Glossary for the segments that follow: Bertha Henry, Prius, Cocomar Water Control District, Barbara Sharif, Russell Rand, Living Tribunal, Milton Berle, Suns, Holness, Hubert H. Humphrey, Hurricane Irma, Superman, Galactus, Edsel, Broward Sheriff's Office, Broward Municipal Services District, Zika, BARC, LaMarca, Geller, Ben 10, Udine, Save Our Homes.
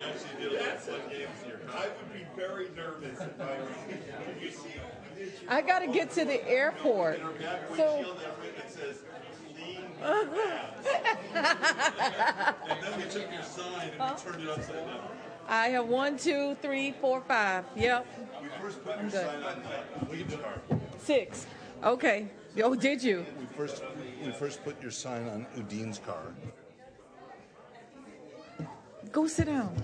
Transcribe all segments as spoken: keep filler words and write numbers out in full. Actually did excellent games here. I would be very nervous if I were. Can you see what we did? I got to get to the airport. So. And then we took your sign and we turned it upside down. I have one, two, three, four, five. Yep. We first put your sign on the lead chart. Six. Okay. Oh, did you? We first we first put your sign on Udine's car. Go sit down.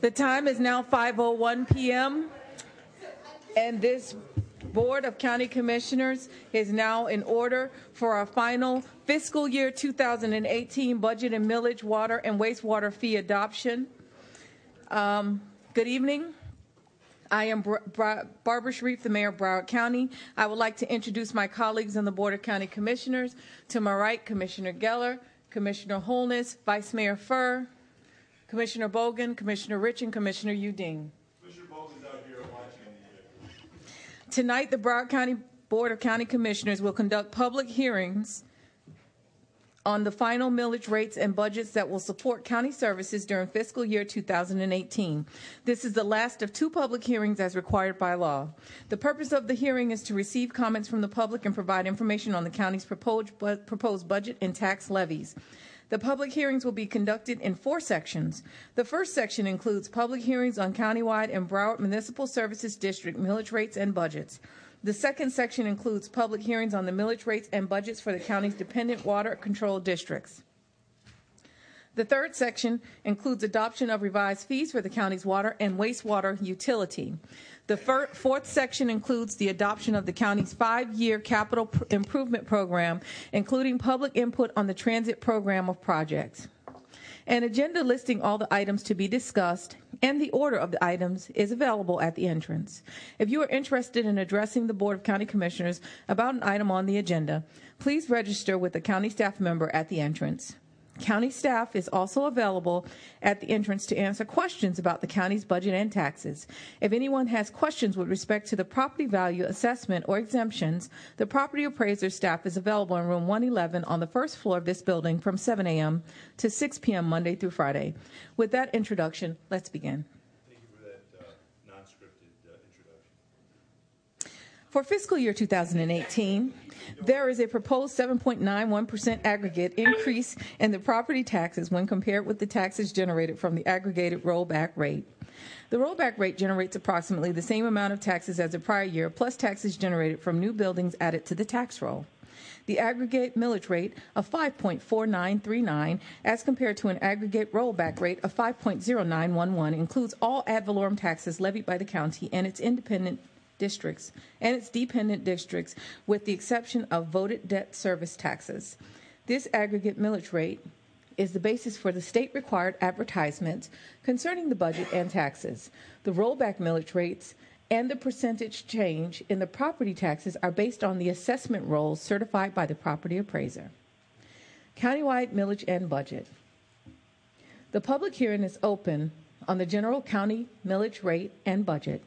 The time is now five oh one p m and this Board of County Commissioners is now in order for our final fiscal year two thousand eighteen budget and millage water and wastewater fee adoption. Um, good evening. I am Bra- Bra- Barbara Sharif, the Mayor of Broward County. I would like to introduce my colleagues on the Board of County Commissioners. To my right, Commissioner Geller, Commissioner Holness, Vice Mayor Furr, Commissioner Bogan, Commissioner Rich, and Commissioner Udine. Commissioner Bogan's out here watching the video. Tonight, the Broward County Board of County Commissioners will conduct public hearings on the final millage rates and budgets that will support county services during fiscal year two thousand eighteen. This is the last of two public hearings as required by law. The purpose of the hearing is to receive comments from the public and provide information on the county's proposed, bu- proposed budget and tax levies. The public hearings will be conducted in four sections. The first section includes public hearings on countywide and Broward Municipal Services District millage rates and budgets. The second section includes public hearings on the millage rates and budgets for the county's dependent water control districts. The third section includes adoption of revised fees for the county's water and wastewater utility. The fir- fourth section includes the adoption of the county's five-year capital pr- improvement program, including public input on the transit program of projects. An agenda listing all the items to be discussed and the order of the items is available at the entrance. If you are interested in addressing the Board of County Commissioners about an item on the agenda, please register with a county staff member at the entrance. County staff is also available at the entrance to answer questions about the county's budget and taxes. If anyone has questions with respect to the property value assessment or exemptions, the property appraiser staff is available in room one eleven on the first floor of this building from seven a m to six p m Monday through Friday. With that introduction, let's begin. Thank you for that uh, non-scripted uh, introduction. For fiscal year two thousand eighteen, there is a proposed seven point nine one percent aggregate increase in the property taxes when compared with the taxes generated from the aggregated rollback rate. The rollback rate generates approximately the same amount of taxes as the prior year, plus taxes generated from new buildings added to the tax roll. The aggregate millage rate of five point four nine three nine as compared to an aggregate rollback rate of five point zero nine one one includes all ad valorem taxes levied by the county and its independent districts and its dependent districts, with the exception of voted debt service taxes. This aggregate millage rate is the basis for the state-required advertisements concerning the budget and taxes. The rollback millage rates and the percentage change in the property taxes are based on the assessment rolls certified by the property appraiser. Countywide millage and budget. The public hearing is open on the general county millage rate and budget.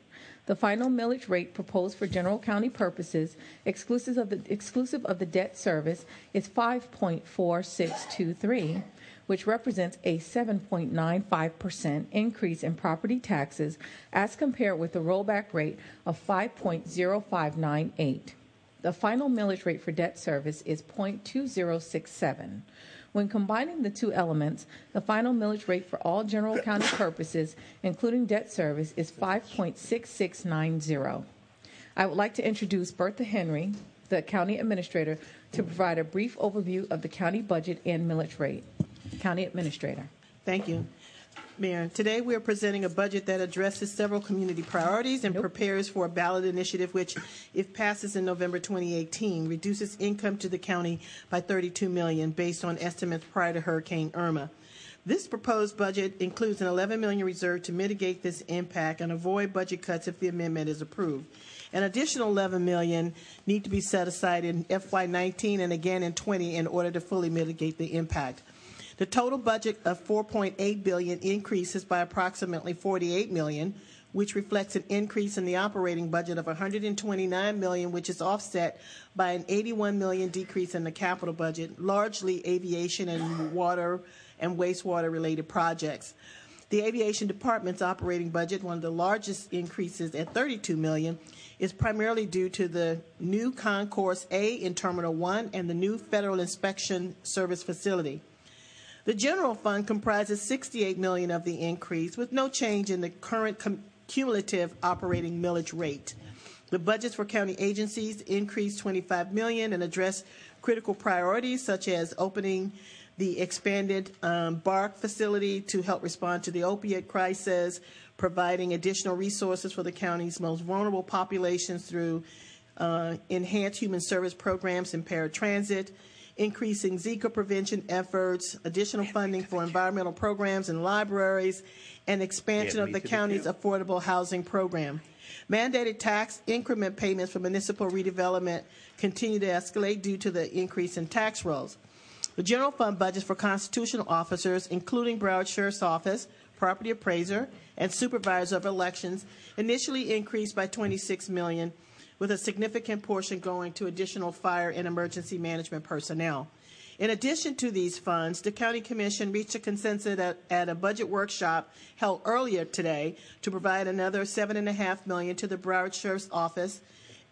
The final millage rate proposed for general county purposes, exclusive of the, exclusive of the debt service, is five point four six two three, which represents a seven point nine five percent increase in property taxes as compared with the rollback rate of five point zero five nine eight. The final millage rate for debt service is zero point two zero six seven. When combining the two elements, the final millage rate for all general county purposes, including debt service, is five point six six nine zero. I would like to introduce Bertha Henry, the county administrator, to provide a brief overview of the county budget and millage rate. County administrator. Thank you, Mayor. Today we are presenting a budget that addresses several community priorities and nope. prepares for a ballot initiative which, if passes in November twenty eighteen, reduces income to the county by thirty-two million dollars based on estimates prior to Hurricane Irma. This proposed budget includes an eleven million dollars reserve to mitigate this impact and avoid budget cuts if the amendment is approved. An additional eleven million dollars need to be set aside in F Y nineteen and again in twenty in order to fully mitigate the impact. The total budget of four point eight billion dollars increases by approximately forty-eight million dollars, which reflects an increase in the operating budget of one hundred twenty-nine million dollars, which is offset by an eighty-one million dollars decrease in the capital budget, largely aviation and water and wastewater-related projects. The Aviation Department's operating budget, one of the largest increases at thirty-two million dollars, is primarily due to the new Concourse A in Terminal one and the new Federal Inspection Service Facility. The general fund comprises sixty-eight million dollars of the increase, with no change in the current cumulative operating millage rate. The budgets for county agencies increased twenty-five million dollars and address critical priorities such as opening the expanded um, BARC facility to help respond to the opiate crisis, providing additional resources for the county's most vulnerable populations through uh, enhanced human service programs and paratransit, increasing Zika prevention efforts, additional funding for environmental programs and libraries, and expansion of the county's affordable housing program. Mandated tax increment payments for municipal redevelopment continue to escalate due to the increase in tax rolls. The general fund budgets for constitutional officers, including Broward Sheriff's Office, property appraiser, and supervisor of elections, initially increased by twenty-six million dollars, with a significant portion going to additional fire and emergency management personnel. In addition to these funds, the County Commission reached a consensus at, at a budget workshop held earlier today to provide another seven point five million dollars to the Broward Sheriff's Office,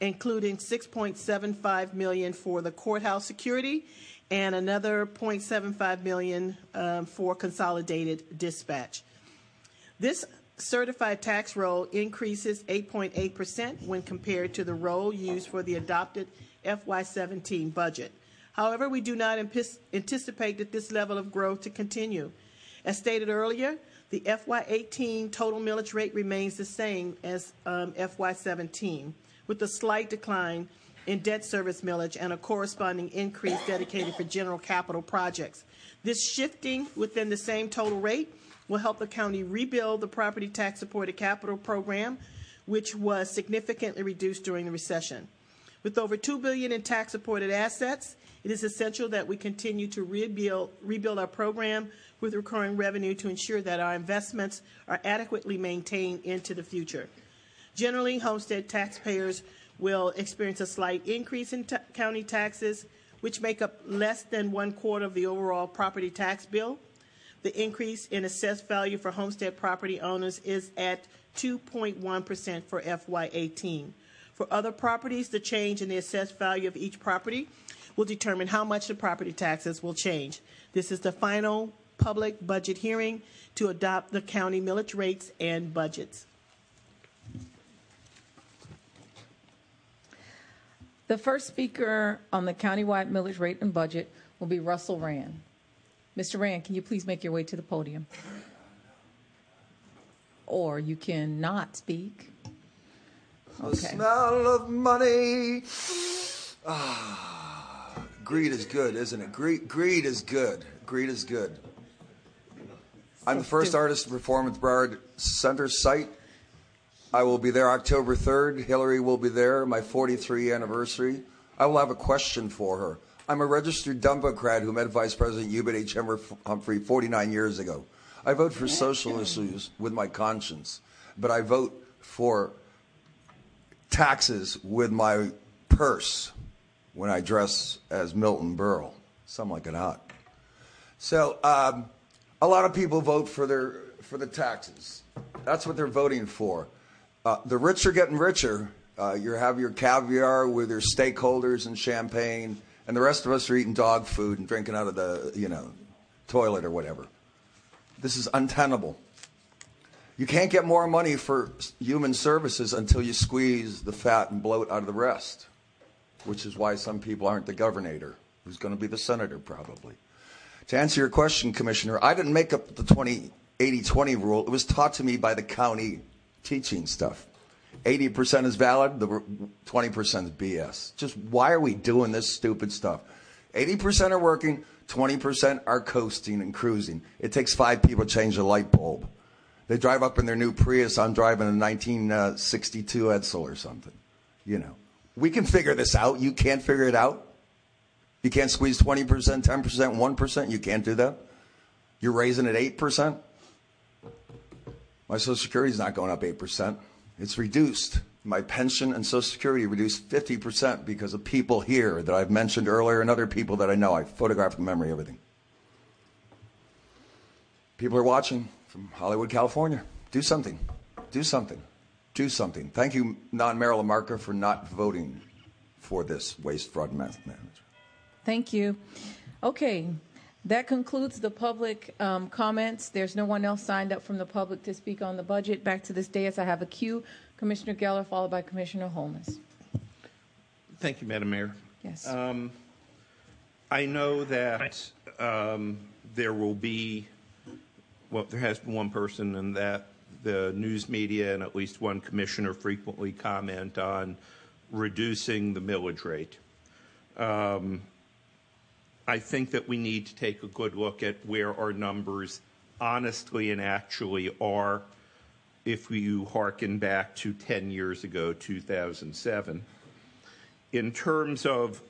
including six point seven five million dollars for the courthouse security and another zero point seven five million dollars um, for consolidated dispatch. This certified tax roll increases eight point eight percent when compared to the roll used for the adopted F Y seventeen budget. However, we do not anticipate that this level of growth to continue. As stated earlier, the F Y eighteen total millage rate remains the same as um, F Y seventeen, with a slight decline in debt service millage and a corresponding increase dedicated for general capital projects. This shifting within the same total rate will help the county rebuild the property tax supported capital program, which was significantly reduced during the recession. With over two billion dollars in tax supported assets, it is essential that we continue to rebuild, rebuild our program with recurring revenue to ensure that our investments are adequately maintained into the future. Generally, homestead taxpayers will experience a slight increase in t- county taxes, which make up less than one quarter of the overall property tax bill. The increase in assessed value for homestead property owners is at two point one percent for F Y eighteen. For other properties, the change in the assessed value of each property will determine how much the property taxes will change. This is the final public budget hearing to adopt the county millage rates and budgets. The first speaker on the countywide millage rate and budget will be Russell Rand. Mister Rand, can you please make your way to the podium? Or you can not speak. Okay. The smell of money. Ah, greed is good, isn't it? Greed, greed is good. Greed is good. I'm the first artist to perform at the Broward Center site. I will be there October third. Hillary will be there, my forty-third anniversary. I will have a question for her. I'm a registered Democrat who met Vice President Hubert H. Humphrey forty-nine years ago. I vote for social issues with my conscience, but I vote for taxes with my purse when I dress as Milton Berle. Some like it hot. So um, a lot of people vote for their for the taxes. That's what they're voting for. Uh, the rich are getting richer. Uh, you have your caviar with your stakeholders and champagne, and the rest of us are eating dog food and drinking out of the, you know, toilet or whatever. This is untenable. You can't get more money for human services until you squeeze the fat and bloat out of the rest, which is why some people aren't the governor, who's going to be the senator probably. To answer your question, Commissioner, I didn't make up the twenty eighty twenty rule. It was taught to me by the county teaching stuff. eighty percent is valid, the twenty percent is B S. Just why are we doing this stupid stuff? eighty percent are working, twenty percent are coasting and cruising. It takes five people to change a light bulb. They drive up in their new Prius. I'm driving a nineteen sixty-two Edsel or something. You know, we can figure this out. You can't figure it out. You can't squeeze twenty percent, ten percent, one percent. You can't do that. You're raising it eight percent. My Social Security is not going up eight percent. It's reduced. My pension and Social Security reduced fifty percent because of people here that I've mentioned earlier and other people that I know. I photographed the memory, everything. People are watching from Hollywood, California. Do something. Do something. Do something. Thank you, non-Maryland marker, for not voting for this waste fraud management. Thank you. Okay. That concludes the public um, comments. There's no one else signed up from the public to speak on the budget. Back to this dais. I have a queue. Commissioner Geller, followed by Commissioner Holmes. Thank you, Madam Mayor. Yes. Um, I know that um, there will be, well, there has been one person in that the news media and at least one commissioner frequently comment on reducing the millage rate. Um, I think that we need to take a good look at where our numbers honestly and actually are if you hearken back to ten years ago, two thousand seven. In terms of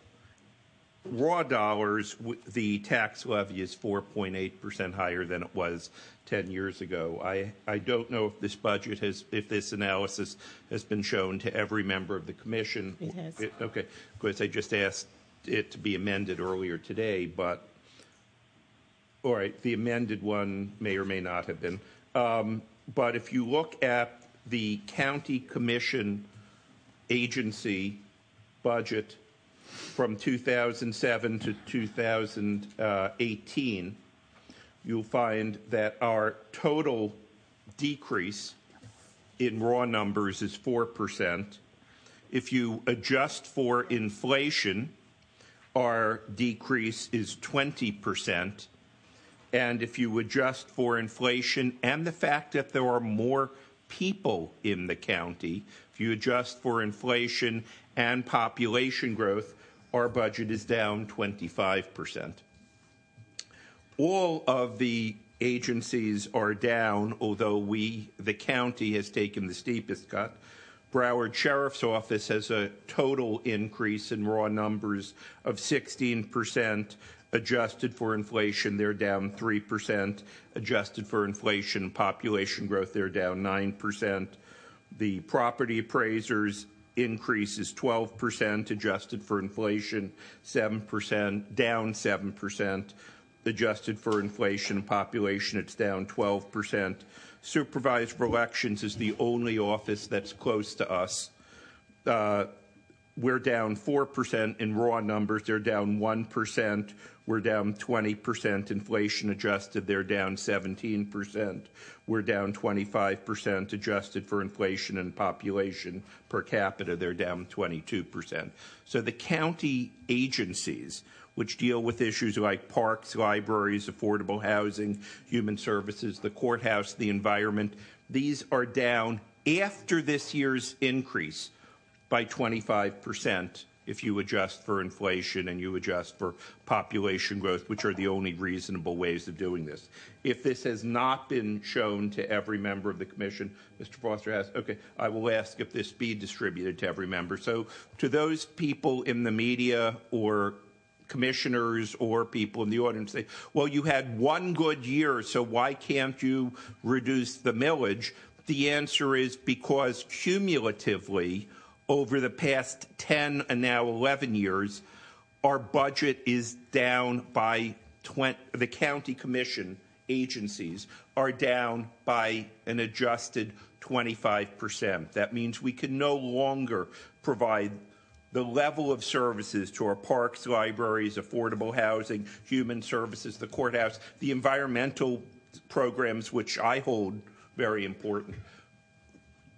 raw dollars, the tax levy is four point eight percent higher than it was ten years ago. I, I don't know if this budget has, if this analysis has been shown to every member of the commission. It has. It, okay, because I just asked it to be amended earlier today, but all right, the amended one may or may not have been. Um, but if you look at the county commission agency budget from two thousand seven to two thousand eighteen, you'll find that our total decrease in raw numbers is four percent. If you adjust for inflation, our decrease is twenty percent. And if you adjust for inflation and the fact that there are more people in the county, if you adjust for inflation and population growth, our budget is down twenty-five percent. All of the agencies are down, although we, the county, has taken the steepest cut. Broward Sheriff's Office has a total increase in raw numbers of sixteen percent. Adjusted for inflation, they're down three percent. Adjusted for inflation, population growth, they're down nine percent. The property appraisers increase is twelve percent. Adjusted for inflation, seven percent, down seven percent. Adjusted for inflation and population, it's down twelve percent. Supervisor for Elections is the only office that's close to us. Uh, we're down four percent in raw numbers. They're down one percent. We're down twenty percent. Inflation adjusted, they're down seventeen percent. We're down twenty-five percent. Adjusted for inflation and population per capita, they're down twenty-two percent. So the county agencies, which deal with issues like parks, libraries, affordable housing, human services, the courthouse, the environment. These are down after this year's increase by twenty-five percent if you adjust for inflation and you adjust for population growth, which are the only reasonable ways of doing this. If this has not been shown to every member of the commission, Mister Foster has, okay, I will ask if this be distributed to every member. So to those people in the media or commissioners or people in the audience say, well, you had one good year, so why can't you reduce the millage? The answer is because cumulatively over the past ten and now eleven years, our budget is down by twenty, the county commission agencies are down by an adjusted twenty-five percent. That means we can no longer provide the level of services to our parks, libraries, affordable housing, human services, the courthouse, the environmental programs, which I hold very important.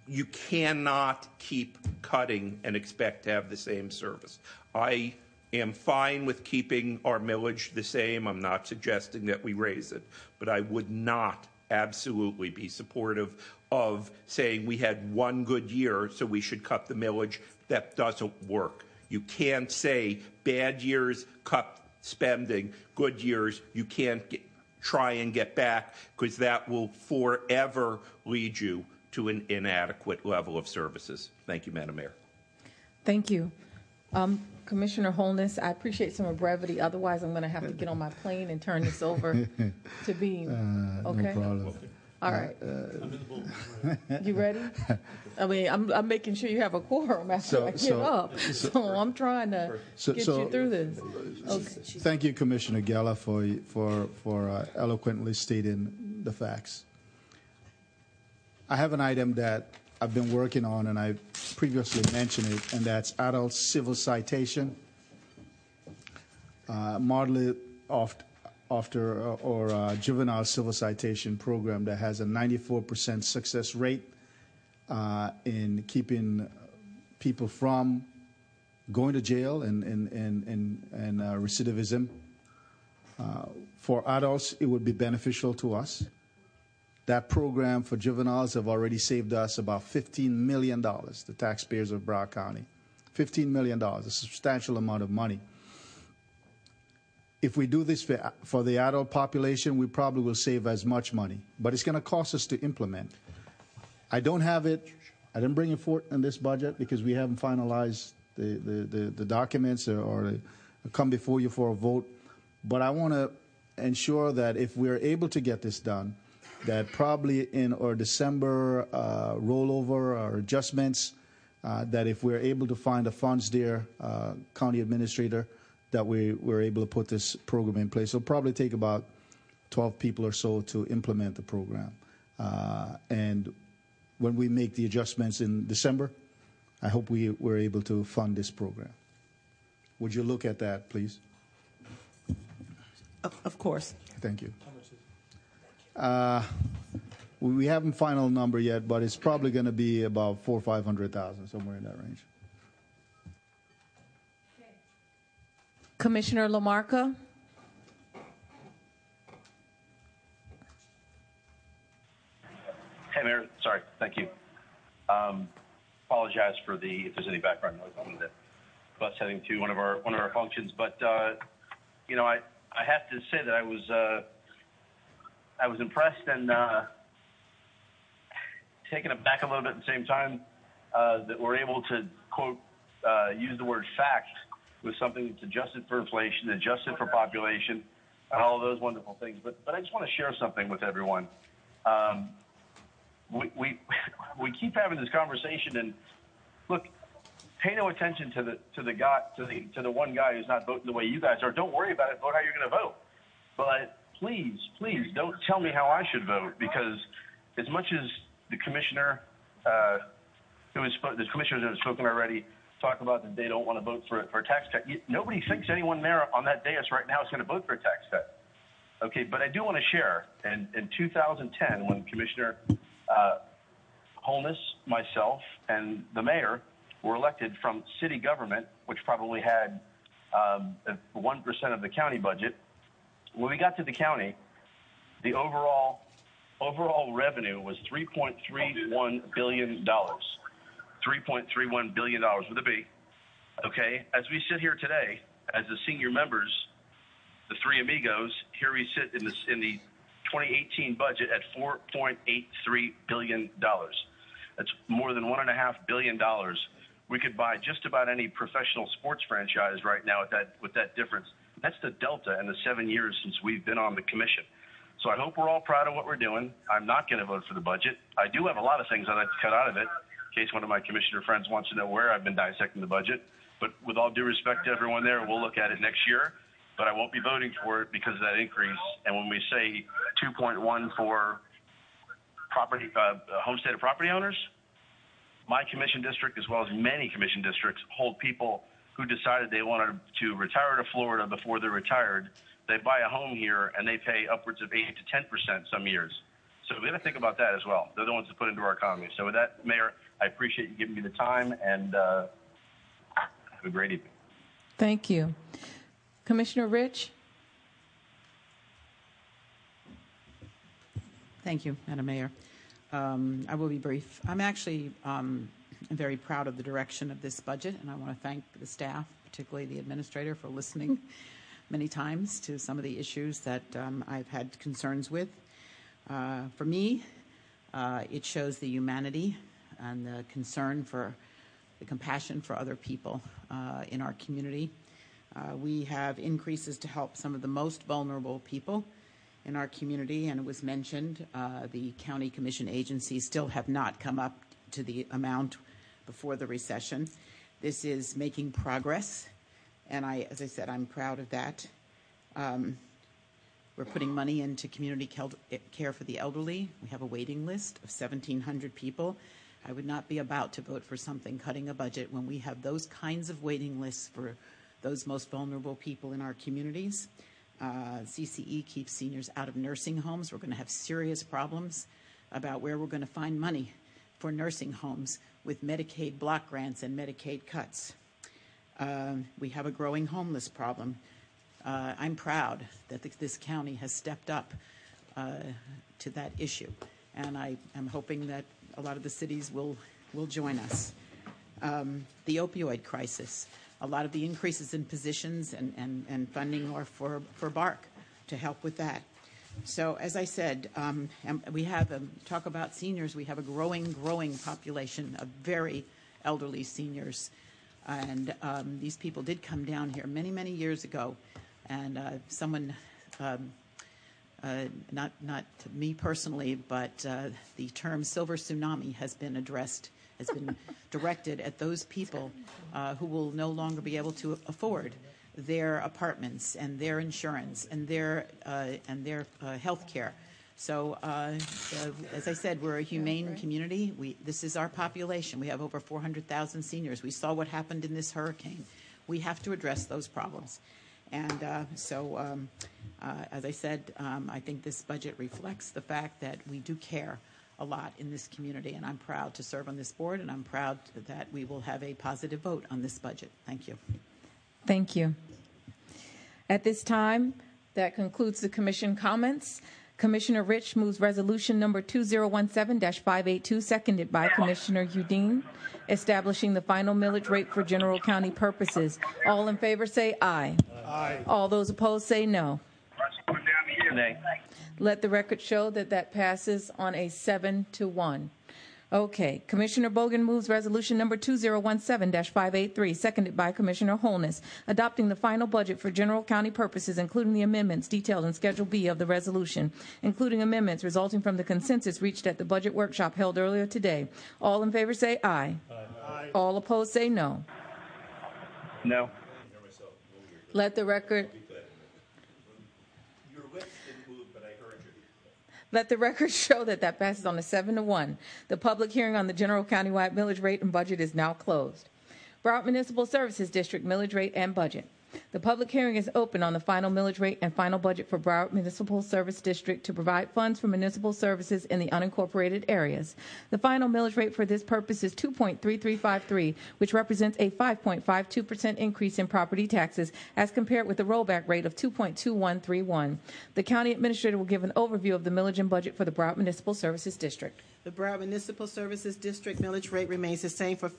You cannot keep cutting and expect to have the same service. I am fine with keeping our millage the same. I'm not suggesting that we raise it, but I would not absolutely be supportive of saying we had one good year, so we should cut the millage. That doesn't work. You can't say bad years, cut spending, good years, you can't get, try and get back, because that will forever lead you to an inadequate level of services. Thank you, Madam Mayor. Thank you. Um, Commissioner Holness, I appreciate some of brevity. Otherwise, I'm going to have to get on my plane and turn this over to Beam. Uh, okay? No problem. All right. Uh, I'm in the bowl. Right. You ready? I mean, I'm, I'm making sure you have a quorum after so, I get so, up. So I'm trying to so, get so, you through this. Okay. Thank you, Commissioner Geller, for for for uh, eloquently stating the facts. I have an item that I've been working on, and I previously mentioned it, and that's adult civil citation. Uh, modeled off. After uh, or uh, juvenile civil citation program that has a ninety-four percent success rate uh, in keeping people from going to jail and and and and, and uh, recidivism. Uh, for adults, it would be beneficial to us. That program for juveniles have already saved us about fifteen million dollars, the taxpayers of Broward County, fifteen million dollars, a substantial amount of money. If we do this for, for the adult population, we probably will save as much money, but it's going to cost us to implement. I don't have it. I didn't bring it forth in this budget because we haven't finalized the, the, the, the documents or, or come before you for a vote. But I want to ensure that if we're able to get this done, that probably in our December uh, rollover or adjustments, uh, that if we're able to find the funds there, uh, County Administrator, that we were able to put this program in place. It'll probably take about twelve people or so to implement the program. Uh, and when we make the adjustments in December, I hope we were able to fund this program. Would you look at that, please? Of, of course. Thank you. How much is it? Uh, we haven't final number yet, but it's probably going to be about four or five hundred thousand, somewhere in that range. Commissioner LaMarca. Hey, Mayor. Sorry. Thank you. Um, apologize for the if there's any background noise on the bus heading to one of our one of our functions. But uh, you know, I I have to say that I was uh, I was impressed and uh, taken aback a little bit at the same time uh, that we're able to quote uh, use the word fact with something that's adjusted for inflation, adjusted for population, and all of those wonderful things. But but I just want to share something with everyone. Um, we, we we keep having this conversation, and look, pay no attention to the to the guy to the to the one guy who's not voting the way you guys are. Don't worry about it. Vote how you're going to vote. But please, please don't tell me how I should vote, because as much as the commissioner, uh, who is the commissioners have spoken already, talk about that they don't want to vote for, for a tax cut. Nobody thinks anyone there on that dais right now is going to vote for a tax cut. Okay, but I do want to share. And in two thousand ten, when Commissioner uh, Holness, myself, and the mayor were elected from city government, which probably had um, one percent of the county budget, when we got to the county, the overall overall revenue was three point three one billion dollars. three point three one billion dollars with a B. Okay, as we sit here today, as the senior members, the three amigos, here we sit in, this, in the twenty eighteen budget at four point eight three billion dollars. That's more than one point five billion dollars. We could buy just about any professional sports franchise right now with that, with that difference. That's the delta in the seven years since we've been on the commission. So I hope we're all proud of what we're doing. I'm not going to vote for the budget. I do have a lot of things I'd like to cut out of it, in case one of my commissioner friends wants to know where I've been dissecting the budget. But with all due respect to everyone there, we'll look at it next year. But I won't be voting for it because of that increase. And when we say two point one for property, uh, homestead of property owners, my commission district, as well as many commission districts, hold people who decided they wanted to retire to Florida before they're retired. They buy a home here, and they pay upwards of eight to ten percent some years. So we got to think about that as well. They're the ones that put into our economy. So with that, Mayor, I appreciate you giving me the time, and uh, have a great evening. Thank you. Commissioner Rich. Thank you, Madam Mayor. Um, I will be brief. I'm actually um, very proud of the direction of this budget, and I want to thank the staff, particularly the administrator, for listening many times to some of the issues that um, I've had concerns with. Uh, for me, uh, it shows the humanity and the concern for the compassion for other people uh, in our community. Uh, we have increases to help some of the most vulnerable people in our community, and it was mentioned, uh, the county commission agencies still have not come up to the amount before the recession. This is making progress, and I, as I said, I'm proud of that. Um, we're putting money into community care for the elderly. We have a waiting list of seventeen hundred people. I would not be about to vote for something cutting a budget when we have those kinds of waiting lists for those most vulnerable people in our communities. Uh, C C E keeps seniors out of nursing homes. We're going to have serious problems about where we're going to find money for nursing homes with Medicaid block grants and Medicaid cuts. Uh, we have a growing homeless problem. Uh, I'm proud that th this county has stepped up uh, to that issue, and I am hoping that a lot of the cities will, will join us. Um, the opioid crisis. A lot of the increases in positions and, and, and funding are for, for BARC to help with that. So as I said, um, and we have, um, talk about seniors, we have a growing, growing population of very elderly seniors. And um, these people did come down here many, many years ago. And uh, someone, um, uh, not, not me personally, but uh, the term silver tsunami has been addressed, has been directed at those people uh, who will no longer be able to afford their apartments and their insurance and their uh, and their uh, health care. So, uh, uh, as I said, we're a humane community. We, this is our population. We have over four hundred thousand seniors. We saw what happened in this hurricane. We have to address those problems. And uh, so, um, uh, as I said, um, I think this budget reflects the fact that we do care a lot in this community, and I'm proud to serve on this board, and I'm proud that we will have a positive vote on this budget. Thank you. Thank you. At this time, that concludes the commission comments. Commissioner Rich moves resolution number two zero one seven dash five eight two, seconded by Commissioner Udine, establishing the final millage rate for general county purposes. All in favor say aye. Aye. All those opposed say no. Nay. Let the record show that that passes on a seven to one. Okay, Commissioner Bogan moves resolution number two zero one seven dash five eight three, seconded by Commissioner Holness, adopting the final budget for general county purposes, including the amendments detailed in Schedule B of the resolution, including amendments resulting from the consensus reached at the budget workshop held earlier today. All in favor say aye. Aye. All opposed say no. No. Let the record... Let the record show that that passes on a seven to one. The public hearing on the general countywide millage rate and budget is now closed. Broward Municipal Services District millage rate and budget. The public hearing is open on the final millage rate and final budget for Broward Municipal Service District to provide funds for municipal services in the unincorporated areas. The final millage rate for this purpose is two point three three five three, which represents a five point five two percent increase in property taxes as compared with the rollback rate of two point two one three one. The county administrator will give an overview of the millage and budget for the Broward Municipal Services District. The Broward Municipal Services District millage rate remains the same for,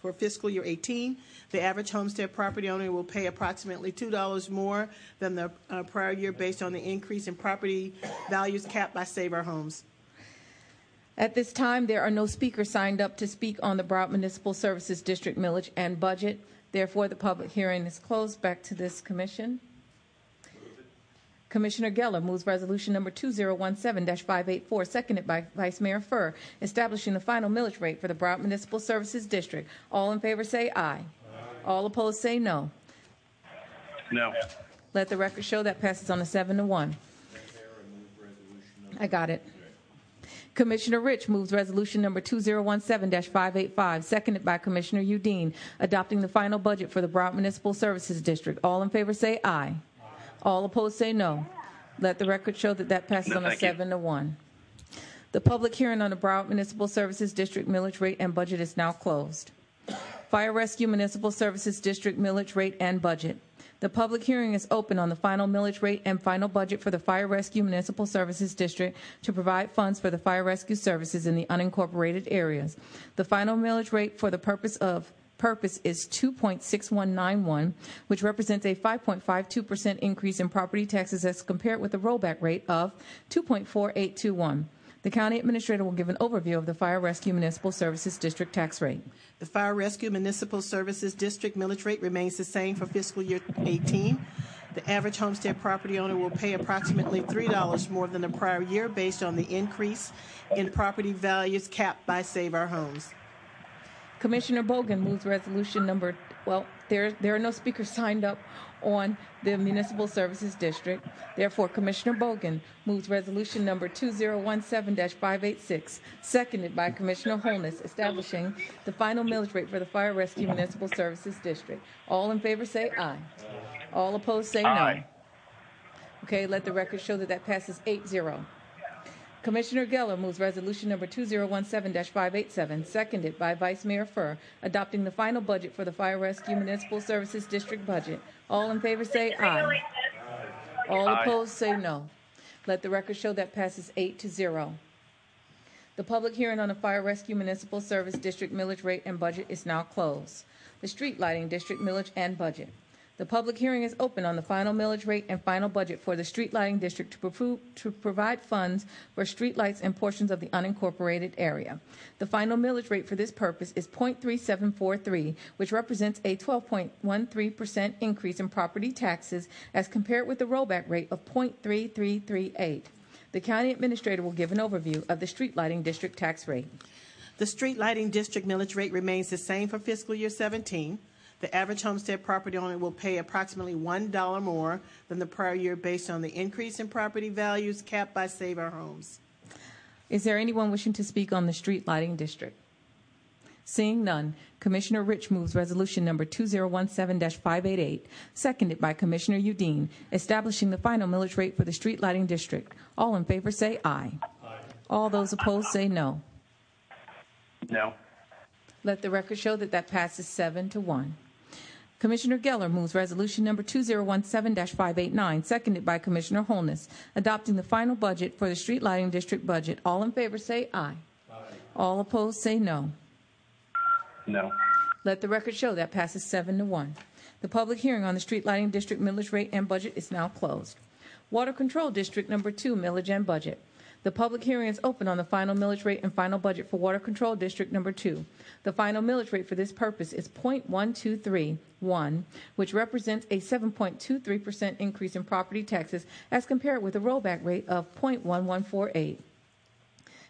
for fiscal year eighteen. The average homestead property owner will pay approximately two dollars more than the uh, prior year based on the increase in property values capped by Save Our Homes. At this time, there are no speakers signed up to speak on the Broward Municipal Services District millage and budget. Therefore, the public hearing is closed. Back to this commission. Commissioner Geller moves resolution number two zero one seven dash five eight four, seconded by Vice Mayor Furr, establishing the final millage rate for the Broward Municipal Services District. All in favor say aye. Aye. All opposed say no. No. Let the record show that passes on a seven to one. I got it. Commissioner Rich moves resolution number two zero one seven dash five eight five, seconded by Commissioner Udine, adopting the final budget for the Broward Municipal Services District. All in favor say aye. All opposed say no. Let the record show that that passes no, on a seven you. to one. The public hearing on the Broward Municipal Services District millage rate and budget is now closed. Fire Rescue Municipal Services District millage rate and budget. The public hearing is open on the final millage rate and final budget for the Fire Rescue Municipal Services District to provide funds for the fire rescue services in the unincorporated areas. The final millage rate for the purpose of purpose is two point six one nine one, which represents a five point five two percent increase in property taxes as compared with the rollback rate of two point four eight two one. The county administrator will give an overview of the Fire Rescue Municipal Services District tax rate. The Fire Rescue Municipal Services District millage rate remains the same for fiscal year eighteen. The average homestead property owner will pay approximately three dollars more than the prior year based on the increase in property values capped by Save Our Homes. Commissioner Bogan moves resolution number, well, there, there are no speakers signed up on the Municipal Services District. Therefore, Commissioner Bogan moves resolution number two zero one seven dash five eight six, seconded by Commissioner Holness, establishing the final millage rate for the Fire Rescue Municipal Services District. All in favor say aye. All opposed say aye. No. Okay, let the record show that that passes eight zero. Commissioner Geller moves resolution number two zero one seven dash five eight seven, seconded by Vice Mayor Furr, adopting the final budget for the Fire Rescue Municipal Services District budget. All in favor say aye. aye. All aye. opposed say no. Let the record show that passes eight to zero. The public hearing on the Fire Rescue Municipal Service District millage rate and budget is now closed. The Street Lighting District millage and budget. The public hearing is open on the final millage rate and final budget for the Street Lighting District to, pro- to provide funds for streetlights in portions of the unincorporated area. The final millage rate for this purpose is zero point three seven four three, which represents a twelve point one three percent increase in property taxes as compared with the rollback rate of zero point three three three eight. The county administrator will give an overview of the Street Lighting District tax rate. The Street Lighting District millage rate remains the same for fiscal year seventeen. The average homestead property owner will pay approximately one dollar more than the prior year based on the increase in property values capped by Save Our Homes. Is there anyone wishing to speak on the Street Lighting District? Seeing none, Commissioner Rich moves resolution number two zero one seven dash five eight eight, seconded by Commissioner Udine, establishing the final millage rate for the Street Lighting District. All in favor say aye. Aye. All those opposed say no. No. Let the record show that that passes seven to one. Commissioner Geller moves resolution number two zero one seven dash five eight nine, seconded by Commissioner Holness, adopting the final budget for the Street Lighting District budget. All in favor say aye. Aye. All opposed say no. No. Let the record show that passes seven to one. The public hearing on the Street Lighting District millage rate and budget is now closed. Water Control District number two millage and budget. The public hearing is open on the final millage rate and final budget for Water Control District number two. The final millage rate for this purpose is zero point one two three one, which represents a seven point two three percent increase in property taxes as compared with a rollback rate of zero point one one four eight.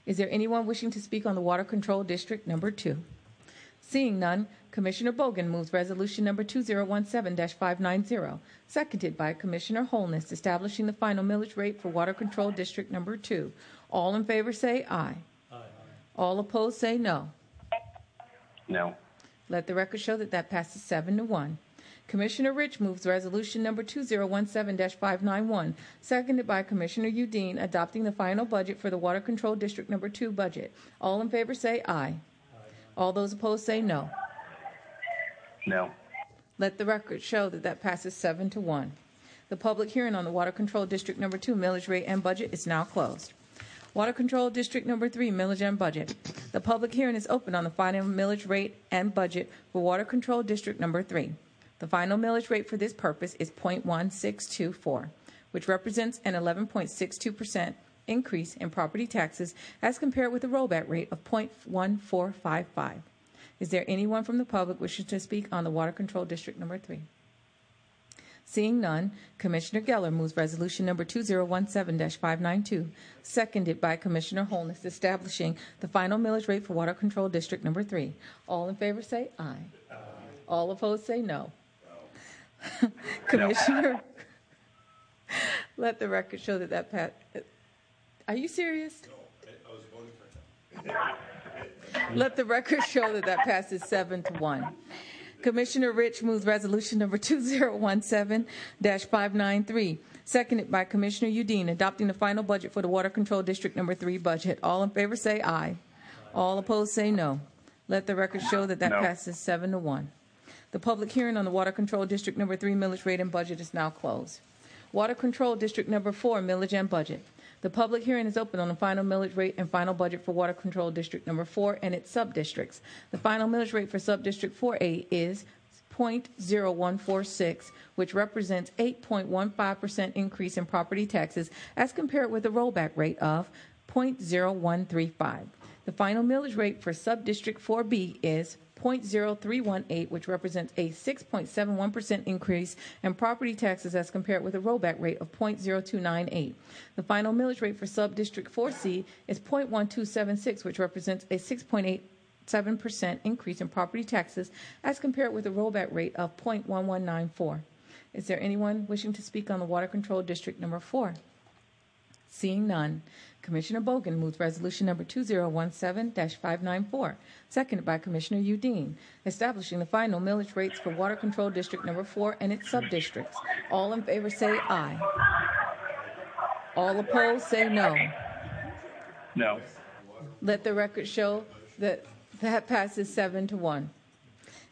Is there anyone wishing to speak on the Water Control District number two? Seeing none, Commissioner Bogan moves resolution number two zero one seven dash five nine zero, seconded by Commissioner Holness, establishing the final millage rate for Water Control District number two. All in favor say aye. Aye. All opposed say no. No. Let the record show that that passes seven to one. Commissioner Rich moves resolution number two zero one seven dash five nine one, seconded by Commissioner Udine, adopting the final budget for the Water Control District number two budget. All in favor say aye. All those opposed say no. No. Let the record show that that passes seven to one. The public hearing on the Water Control District number two millage rate and budget is now closed. Water Control District number three millage and budget. The public hearing is open on the final millage rate and budget for Water Control District number three. The final millage rate for this purpose is zero point one six two four, which represents an eleven point six two percent increase in property taxes as compared with the rollback rate of zero point one four five five. Is there anyone from the public wishing to speak on the Water Control District number three? Seeing none, Commissioner Geller moves resolution number two zero one seven dash five nine two, seconded by Commissioner Holness, establishing the final millage rate for Water Control District number three. All in favor say aye. Aye. All opposed say no. no. Commissioner, let the record show that that passed. Are you serious? No, I was voting for that. Let the record show that that passes seven to one. Commissioner Rich moves resolution number two zero one seven dash five nine three, seconded by Commissioner Udine, adopting the final budget for the Water Control District number three budget. All in favor say aye. Aye. All opposed say no. Let the record show that that no. passes seven to one. The public hearing on the Water Control District number three millage rate and budget is now closed. Water Control District number four millage and budget. The public hearing is open on the final millage rate and final budget for Water Control District number four and its subdistricts. The final millage rate for Subdistrict four A is zero point zero one four six, which represents eight point one five percent increase in property taxes as compared with a rollback rate of zero point zero one three five. The final millage rate for Subdistrict four B is zero point zero three one eight, which represents a six point seven one percent increase in property taxes as compared with a rollback rate of zero point zero two nine eight. The final millage rate for Subdistrict four C is zero point one two seven six, which represents a six point eight seven percent increase in property taxes as compared with a rollback rate of zero point one one nine four. Is there anyone wishing to speak on the Water Control District number four? Seeing none, Commissioner Bogan moves resolution number two zero one seven dash five nine four, seconded by Commissioner Udine, establishing the final millage rates for Water Control District number four and its subdistricts. All in favor say aye. All opposed say no. No. Let the record show that that passes seven to one.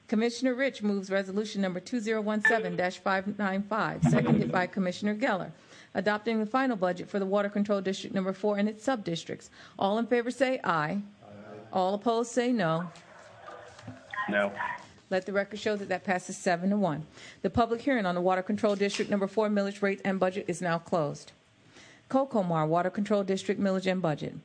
Commissioner Rich moves resolution number two zero one seven dash five nine five, seconded by Commissioner Geller, adopting the final budget for the Water Control District number four and its subdistricts. All in favor say aye. Aye. All opposed say no. No. Let the record show that that passes seven to one. The public hearing on the Water Control District number four millage rate and budget is now closed. Cocomar Water Control District millage and budget.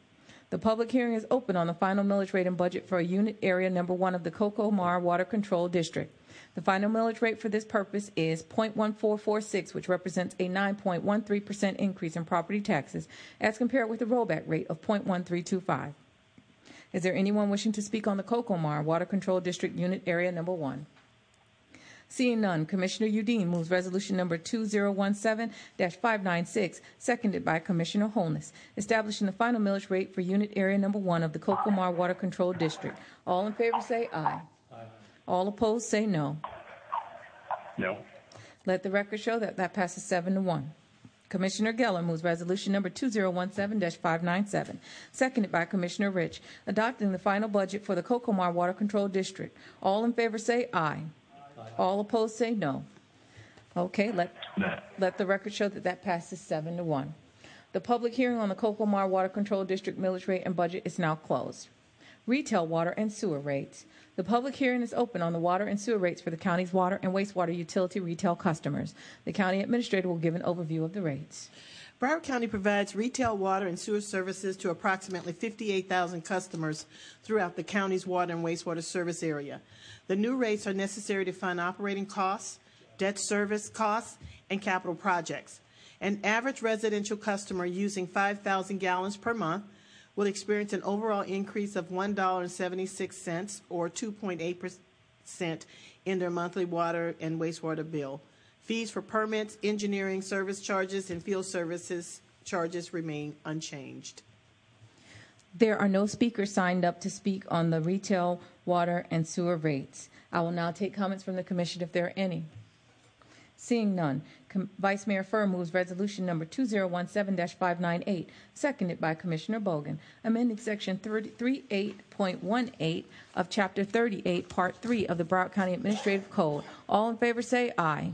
The public hearing is open on the final millage rate and budget for a unit area number one of the Cocomar Water Control District. The final millage rate for this purpose is zero point one four four six, which represents a nine point one three percent increase in property taxes as compared with the rollback rate of zero point one three two five. Is there anyone wishing to speak on the Cocomar Water Control District unit area number one? Seeing none, Commissioner Udine moves resolution number two zero one seven dash five nine six, seconded by Commissioner Holness, establishing the final millage rate for unit area number one of the Cocomar Water Control District. All in favor say aye. Aye. All opposed say no. No. Let the record show that that passes seven to one. Commissioner Geller moves resolution number two zero one seven dash five nine seven, seconded by Commissioner Rich, adopting the final budget for the Cocomar Water Control District. All in favor say aye. All opposed say no. Okay, let, let the record show that that passes seven to one. The public hearing on the Cocomar Water Control District millage rate and budget is now closed. Retail water and sewer rates. The public hearing is open on the water and sewer rates for the county's water and wastewater utility retail customers. The county administrator will give an overview of the rates. Broward County provides retail water and sewer services to approximately fifty-eight thousand customers throughout the county's water and wastewater service area. The new rates are necessary to fund operating costs, debt service costs, and capital projects. An average residential customer using five thousand gallons per month will experience an overall increase of one dollar and seventy-six cents or two point eight percent in their monthly water and wastewater bill. Fees for permits, engineering, service charges, and field services charges remain unchanged. There are no speakers signed up to speak on the retail water and sewer rates. I will now take comments from the commission if there are any. Seeing none, Com- Vice Mayor Furr moves resolution number two zero one seven dash five nine eight, seconded by Commissioner Bogan, amending section thirty-eight point one eight of chapter thirty-eight, part three of the Broward County Administrative Code. All in favor say aye. Aye.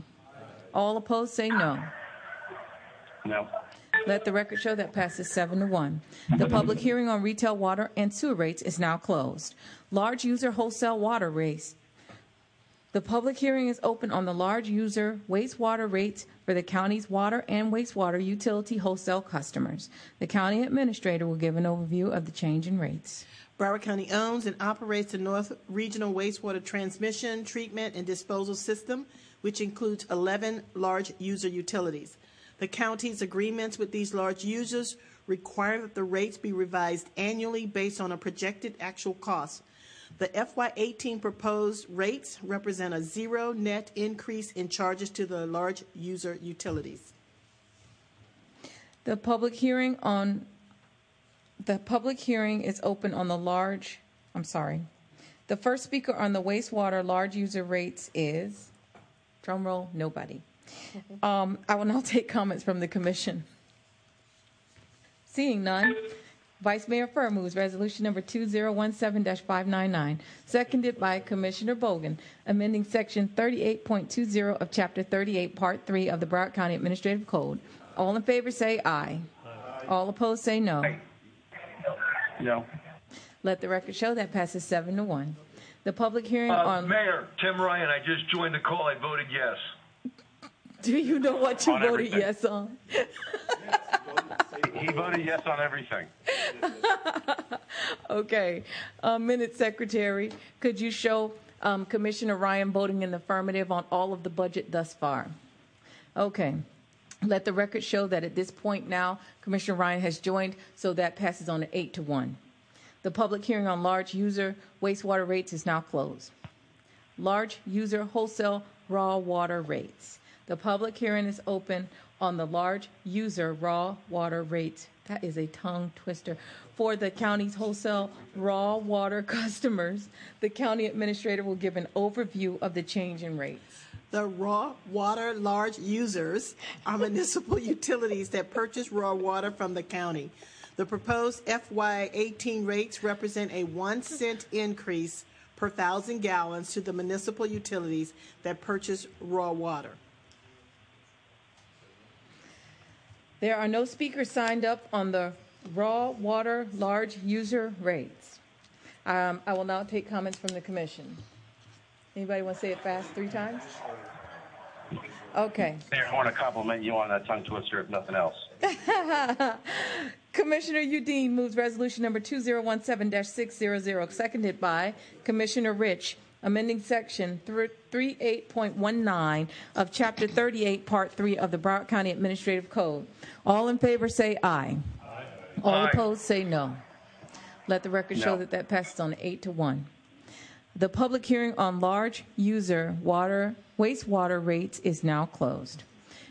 All opposed say no. No. Let the record show that passes seven to one. The public hearing on retail water and sewer rates is now closed. Large user wholesale water rates. The public hearing is open on the large user wastewater rates for the county's water and wastewater utility wholesale customers. The county administrator will give an overview of the change in rates. Broward County owns and operates the North Regional Wastewater Transmission, Treatment, and Disposal System, which includes eleven large user utilities. The county's agreements with these large users require that the rates be revised annually based on a projected actual cost. The F Y eighteen proposed rates represent a zero net increase in charges to the large user utilities. The public hearing on the public hearing is open on the large, I'm sorry. The first speaker on the wastewater large user rates is, drum roll, nobody. Um, I will now take comments from the commission. Seeing none, Vice Mayor Furr moves resolution number two zero one seven dash five nine nine, seconded by Commissioner Bogan, amending section thirty-eight point two zero of chapter thirty-eight, part three of the Broward County Administrative Code. All in favor say aye. Aye. All opposed say no. Aye. No. Let the record show that passes seven to one. The public hearing uh, on... Mayor, Tim Ryan, I just joined the call. I voted yes. Do you know what you on voted everything. Yes on? Yes, voted, he voted yes on everything. Okay. Uh, Minute Secretary, could you show um, Commissioner Ryan voting in the affirmative on all of the budget thus far? Okay. Let the record show that at this point now, Commissioner Ryan has joined, so that passes on an eight to one. The public hearing on large user wastewater rates is now closed. Large user wholesale raw water rates. The public hearing is open on the large user raw water rates. That is a tongue twister. For the county's wholesale raw water customers, the county administrator will give an overview of the change in rates. The raw water large users are municipal utilities that purchase raw water from the county. The proposed F Y eighteen rates represent a one cent increase per thousand gallons to the municipal utilities that purchase raw water. There are no speakers signed up on the raw water large user rates. Um, I will now take comments from the commission. Anybody want to say it fast three times? Okay. Mayor, I want to compliment you on that tongue twister, if nothing else. Commissioner Udine moves resolution number two zero one seven dash six zero zero, seconded by Commissioner Rich, amending section thirty-eight point one nine of Chapter thirty-eight, Part three of the Broward County Administrative Code. All in favor say aye. Aye. All aye. Opposed say no. Let the record no. show that that passes on eight to one. The public hearing on large user water wastewater rates is now closed.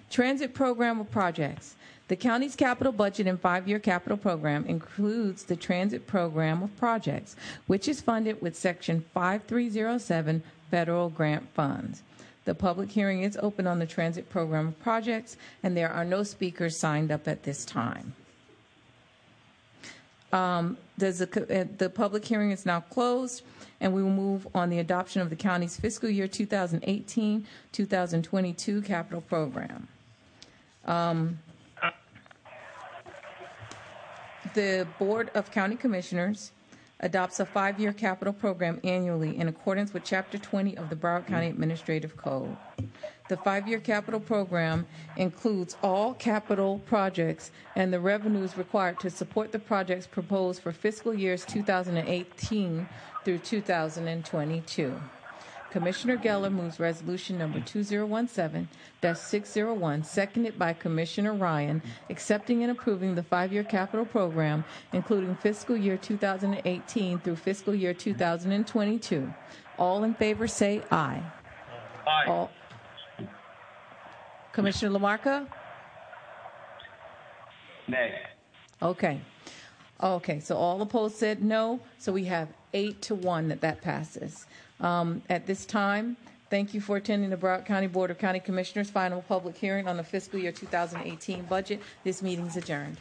Transit program of projects. The county's capital budget and five-year capital program includes the transit program of projects, which is funded with Section five three zero seven federal grant funds. The public hearing is open on the transit program of projects, and there are no speakers signed up at this time. Um, does the, the public hearing is now closed, and we will move on the adoption of the county's fiscal year twenty eighteen twenty twenty-two capital program. Um, the Board of County Commissioners adopts a five-year capital program annually in accordance with Chapter twenty of the Broward County Administrative Code. The five-year capital program includes all capital projects and the revenues required to support the projects proposed for fiscal years two thousand eighteen through two thousand twenty-two. Commissioner Geller moves resolution number two zero one seven dash six zero one, seconded by Commissioner Ryan, accepting and approving the five-year capital program, including fiscal year two thousand eighteen through fiscal year two thousand twenty-two. All in favor say aye. Aye. All. Commissioner LaMarca? Nay. Okay. Okay, so all opposed said no, so we have eight to one that that passes. Um, at this time, thank you for attending the Broward County Board of County Commissioners' final public hearing on the fiscal year two thousand eighteen budget. This meeting's adjourned.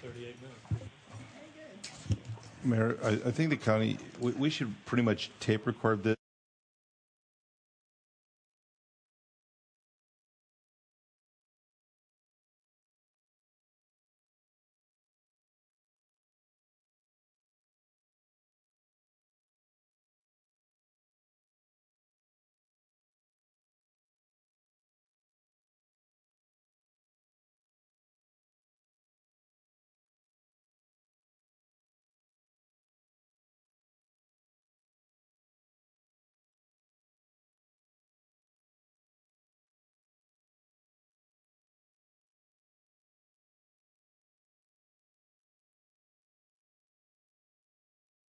Mayor, I, I think the county, we, we should pretty much tape record this.